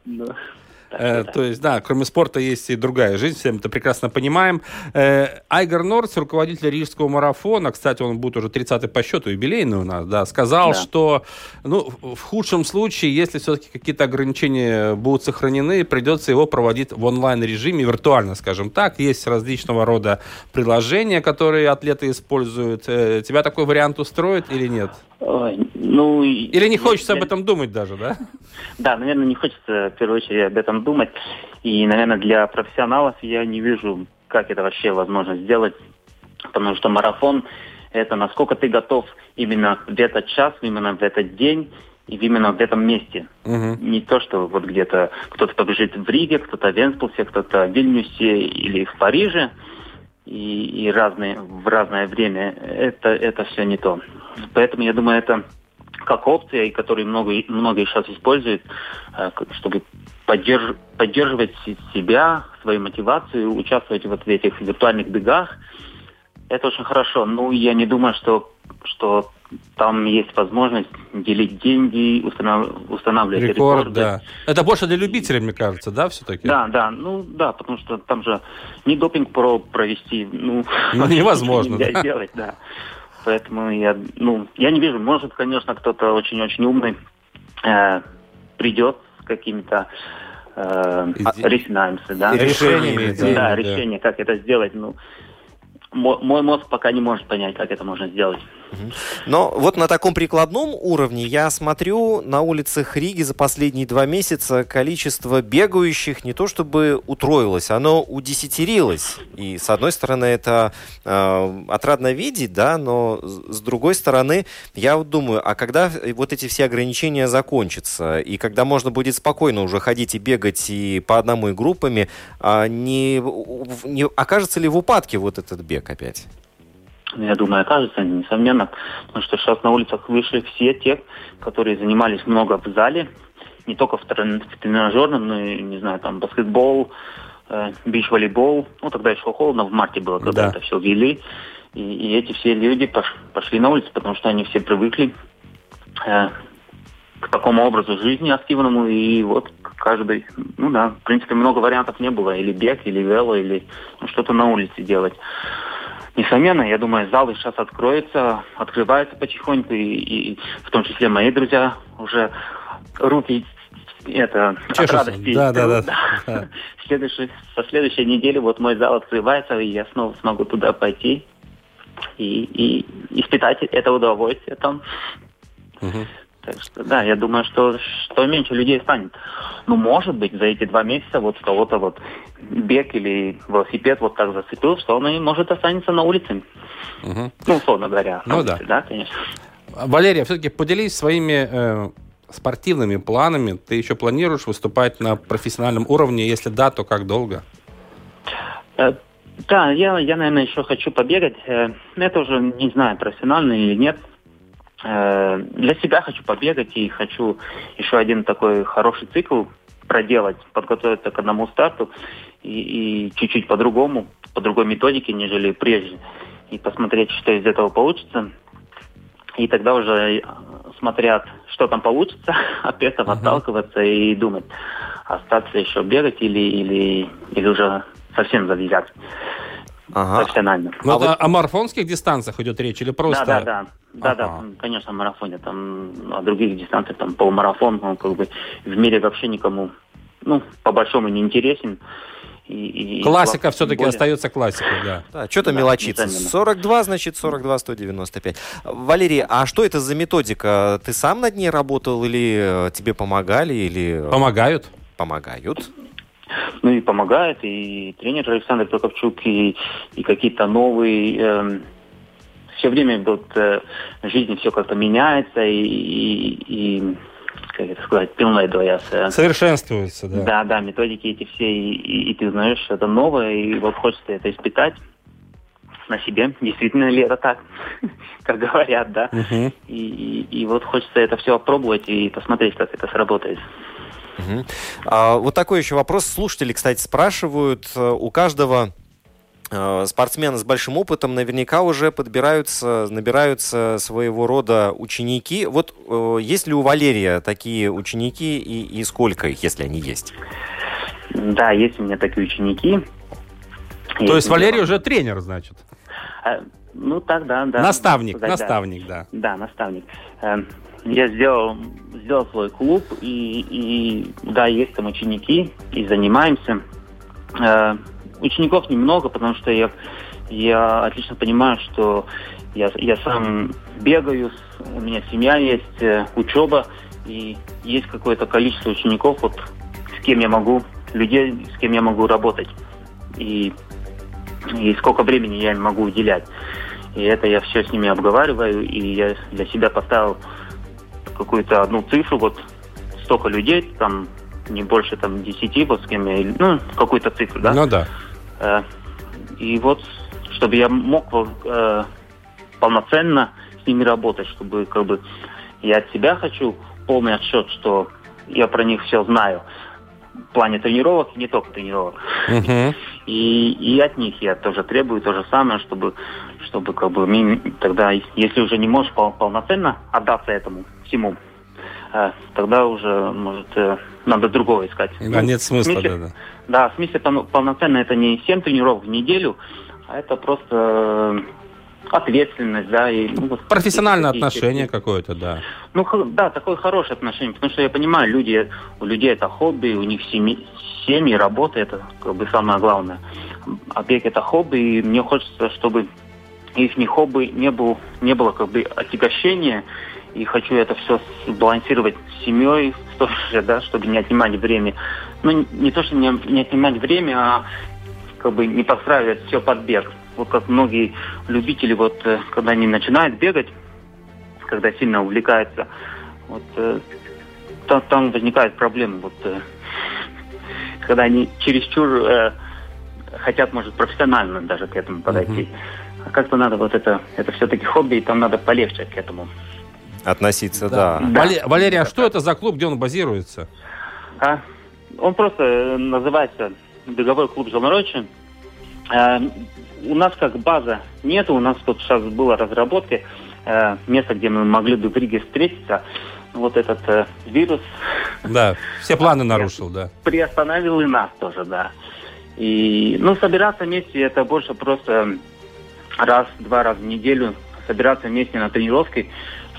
Э, то есть, да, кроме спорта есть и другая жизнь, всем это прекрасно понимаем. Э, Айгар Нордс, руководитель рижского марафона, кстати, он будет уже тридцатый по счету, юбилейный у нас, да, сказал, да, что, ну, в худшем случае, если все-таки какие-то ограничения будут сохранены, придется его проводить в онлайн-режиме, виртуально, скажем так. Есть различного рода приложения, которые атлеты используют. Э, тебя такой вариант устроит или нет? Ой, ну, или не хочется я... об этом думать даже, да? Да, наверное, не хочется в первую очередь об этом думать. И, наверное, для профессионалов я не вижу, как это вообще возможно сделать. Потому что марафон – это насколько ты готов именно в этот час, именно в этот день и именно в этом месте. Угу. Не то, что вот где-то кто-то побежит в Риге, кто-то в Венспилсе, кто-то в Вильнюсе или в Париже. И, и разные, в разное время, это, это все не то. Поэтому, я думаю, это как опция, и которую многие много сейчас используют, чтобы поддерж, поддерживать себя, свою мотивацию, участвовать вот в этих виртуальных бегах. Это очень хорошо. Ну, я не думаю, что, что там есть возможность делить деньги, установ, устанавливать рекорд, рекорды. Да. Это больше для любителей, мне кажется, да, все-таки? Да, да. Ну, да, потому что там же не допинг-про провести, ну... ну невозможно, да. Делать, да. Поэтому я, ну, я не вижу. Может, конечно, кто-то очень-очень умный э, придет с какими-то... Э, Рефинансы, да. Решениями. Да, да, решение, как это сделать, ну... Мой мозг пока не может понять, как это можно сделать. Но вот на таком прикладном уровне я смотрю на улицах Риги за последние два месяца количество бегающих не то чтобы утроилось, оно удесятерилось. И с одной стороны это э, отрадно видеть, да, но с другой стороны я вот думаю, а когда вот эти все ограничения закончатся и когда можно будет спокойно уже ходить и бегать и по одному и группами, а не, не окажется ли в упадке вот этот бег опять? Я думаю, окажется, несомненно, потому что сейчас на улицах вышли все те, которые занимались много в зале, не только в тренажерном, но и, не знаю, там, баскетбол, э, бич-волейбол, ну, тогда еще холодно, в марте было, когда да. это все ввели, и, и эти все люди пош, пошли на улицу, потому что они все привыкли э, к такому образу жизни активному, и вот каждый, ну да, в принципе, много вариантов не было, или бег, или вело, или ну, что-то на улице делать. Несомненно, я думаю, залы сейчас откроются, открываются потихоньку, и, и в том числе мои друзья уже руки это, от радости. Да, да, да, да. Да. Следующий, со следующей недели вот мой зал открывается, и я снова смогу туда пойти и, и испытать это удовольствие там. Угу. Так что, да, я думаю, что, что меньше людей станет. Ну, может быть, за эти два месяца вот кого-то вот бег или велосипед вот так зацепил, что он и может останется на улице. Угу. Ну, условно говоря. Ну, улице, да. Да, конечно. Валерия, все-таки поделись своими э, спортивными планами. Ты еще планируешь выступать на профессиональном уровне? Если да, то как долго? Э, да, я, я, наверное, еще хочу побегать. Э, это уже, не знаю, профессионально или нет. Для себя хочу побегать и хочу еще один такой хороший цикл проделать, подготовиться к одному старту и, и чуть-чуть по-другому, по другой методике, нежели прежде, и посмотреть, что из этого получится. И тогда уже, смотря, что там получится, от этого uh-huh. отталкиваться и думать, остаться еще бегать или, или, или уже совсем завязать ага. профессионально. Ну, а вот... О марафонских дистанциях идет речь или просто... Да, да, да. Да, ага. да, конечно, в марафоне, там, а других дистанций, там, полумарафон, он как бы в мире вообще никому, ну, по-большому не интересен. И, и классика класс, все-таки более... остается классикой, да. Да, что-то да, мелочится. сорок два, значит, сорок два сто девяносто пять. Валерий, а что это за методика? Ты сам над ней работал или тебе помогали? Или... Помогают. Помогают. Ну, и помогает, и тренер Александр Прокопчук, и, и какие-то новые... Эм... Все время вот, э, жизнь все как-то меняется и, и, и как это сказать, пилная двояса. Совершенствуется, да. Да, да, методики эти все, и, и, и ты знаешь, это новое, и вот хочется это испытать на себе. Действительно ли это так, как говорят, да? Угу. И, и, и вот хочется это все опробовать и посмотреть, как это сработает. Угу. А, вот такой еще вопрос. Слушатели, кстати, спрашивают, у каждого... спортсмены с большим опытом наверняка уже подбираются, набираются своего рода ученики. Вот э, есть ли у Валерия такие ученики и, и сколько их, если они есть? Да, есть у меня такие ученики. То есть, есть Валерий уже тренер, значит? А, ну, так, да, да. Наставник, сказать, наставник, да. Да, да наставник. А, я сделал, сделал свой клуб, и, и да, есть там ученики, и занимаемся. А, Учеников немного, потому что я, я отлично понимаю, что Я, я сам бегаю, у меня семья есть, учеба, и есть какое-то количество учеников, вот, с кем я могу, людей, с кем я могу работать. И, и сколько времени я им могу уделять. И это я все с ними обговариваю, и я для себя поставил какую-то одну цифру, вот столько людей, там не больше там десяти, вот с кем я, ну, какую-то цифру, да? Ну да. И вот, чтобы я мог э, полноценно с ними работать, чтобы как бы я от себя хочу полный отсчет, что я про них все знаю. В плане тренировок, не только тренировок. Uh-huh. И, и от них я тоже требую то же самое, чтобы, чтобы как бы тогда, если уже не можешь полноценно отдаться этому всему, тогда уже, может, надо другого искать. Да, ну, нет смысла, в смысле, да, да. Да, в смысле полноценно это не семь тренировок в неделю, а это просто ответственность, да. И, ну, вот, профессиональное и, отношение и, какое-то, да. Ну, да, такое хорошее отношение, потому что я понимаю, люди, у людей это хобби, у них семьи, семьи, работа, это как бы самое главное. А бег это хобби, и мне хочется, чтобы их не хобби не было, не было как бы отягощения, и хочу это все балансировать с семьей, тоже, да, чтобы не отнимать время. Ну, не то, что не, не отнимать время, а как бы не подстраивать все под бег. Вот как многие любители, вот когда они начинают бегать, когда сильно увлекаются, вот э, там, там возникают проблемы. Вот, э, когда они чересчур э, хотят, может, профессионально даже к этому подойти. Mm-hmm. А как-то надо вот это, это все-таки хобби, и там надо полегче к этому относиться, да. да. да. Валер, Валерий, а что это за клуб, где он базируется? А, он просто называется «Беговой клуб Желнородчин». У нас как база нету, у нас тут сейчас была разработка, э, место, где мы могли бы в Риге встретиться. Вот этот э, вирус... Да, все планы нарушил, да. Приостановил и нас тоже, да. И, ну, собираться вместе, это больше просто раз-два раза в неделю собираться вместе на тренировки,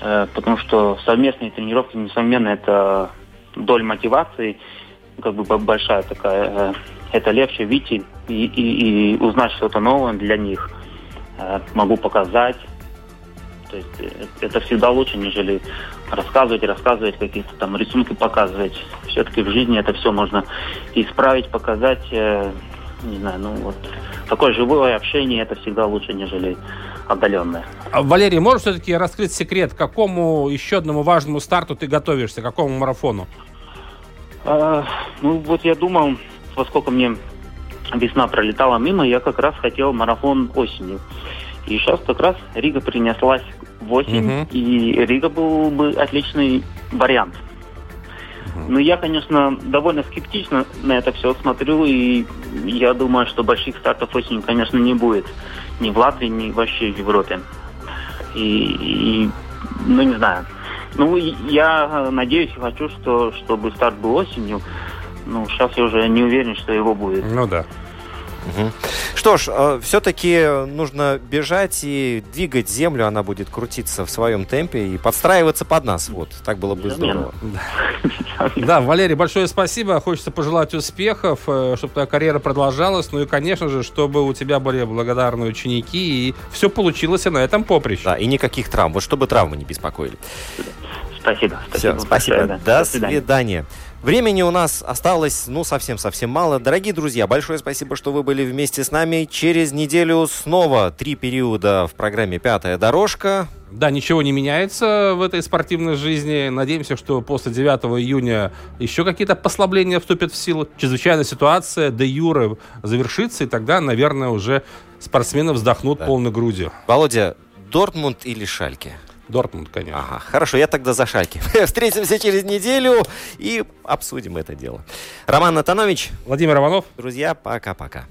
э, потому что совместные тренировки, несомненно, это доля мотивации, как бы большая такая... Э, это легче видеть и, и, и узнать что-то новое для них. Э, могу показать. То есть это всегда лучше, нежели рассказывать, рассказывать, какие-то там рисунки показывать. Все-таки в жизни это все можно исправить, показать. Э, не знаю, ну вот. Такое живое общение, это всегда лучше, нежели отдаленное. А, Валерий, можешь все-таки раскрыть секрет, к какому еще одному важному старту ты готовишься, к какому марафону? Э, ну вот я думал... Поскольку мне весна пролетала мимо, я как раз хотел марафон осенью. И сейчас как раз Рига принеслась в осень, uh-huh. и Рига был бы отличный вариант. Uh-huh. Но я, конечно, довольно скептично на это все смотрю, и я думаю, что больших стартов осенью, конечно, не будет. Ни в Латвии, ни вообще в Европе. И, и ну, не знаю. Ну, я надеюсь и хочу, что, чтобы старт был осенью. Ну, сейчас я уже не уверен, что его будет. Ну да. Угу. Что ж, все-таки нужно бежать и двигать землю, она будет крутиться в своем темпе и подстраиваться под нас. Вот, так было бы здорово. Да, Валерий, большое спасибо. Хочется пожелать успехов, чтобы твоя карьера продолжалась. Ну и, конечно же, чтобы у тебя были благодарные ученики и все получилось и на этом поприще. Да, и никаких травм. Вот чтобы травмы не беспокоили. Спасибо. Все, спасибо. До свидания. Времени у нас осталось, ну, совсем-совсем мало. Дорогие друзья, большое спасибо, что вы были вместе с нами. Через неделю снова три периода в программе «Пятая дорожка». Да, ничего не меняется в этой спортивной жизни. Надеемся, что после девятого июня еще какие-то послабления вступят в силу. Чрезвычайная ситуация де юре завершится, и тогда, наверное, уже спортсмены вздохнут да. полной грудью. Володя, Дортмунд или Шальке? Дортмунд, конечно. Ага, хорошо, я тогда за Шальки. Встретимся через неделю и обсудим это дело. Роман Антонович. Владимир Иванов. Друзья, пока-пока.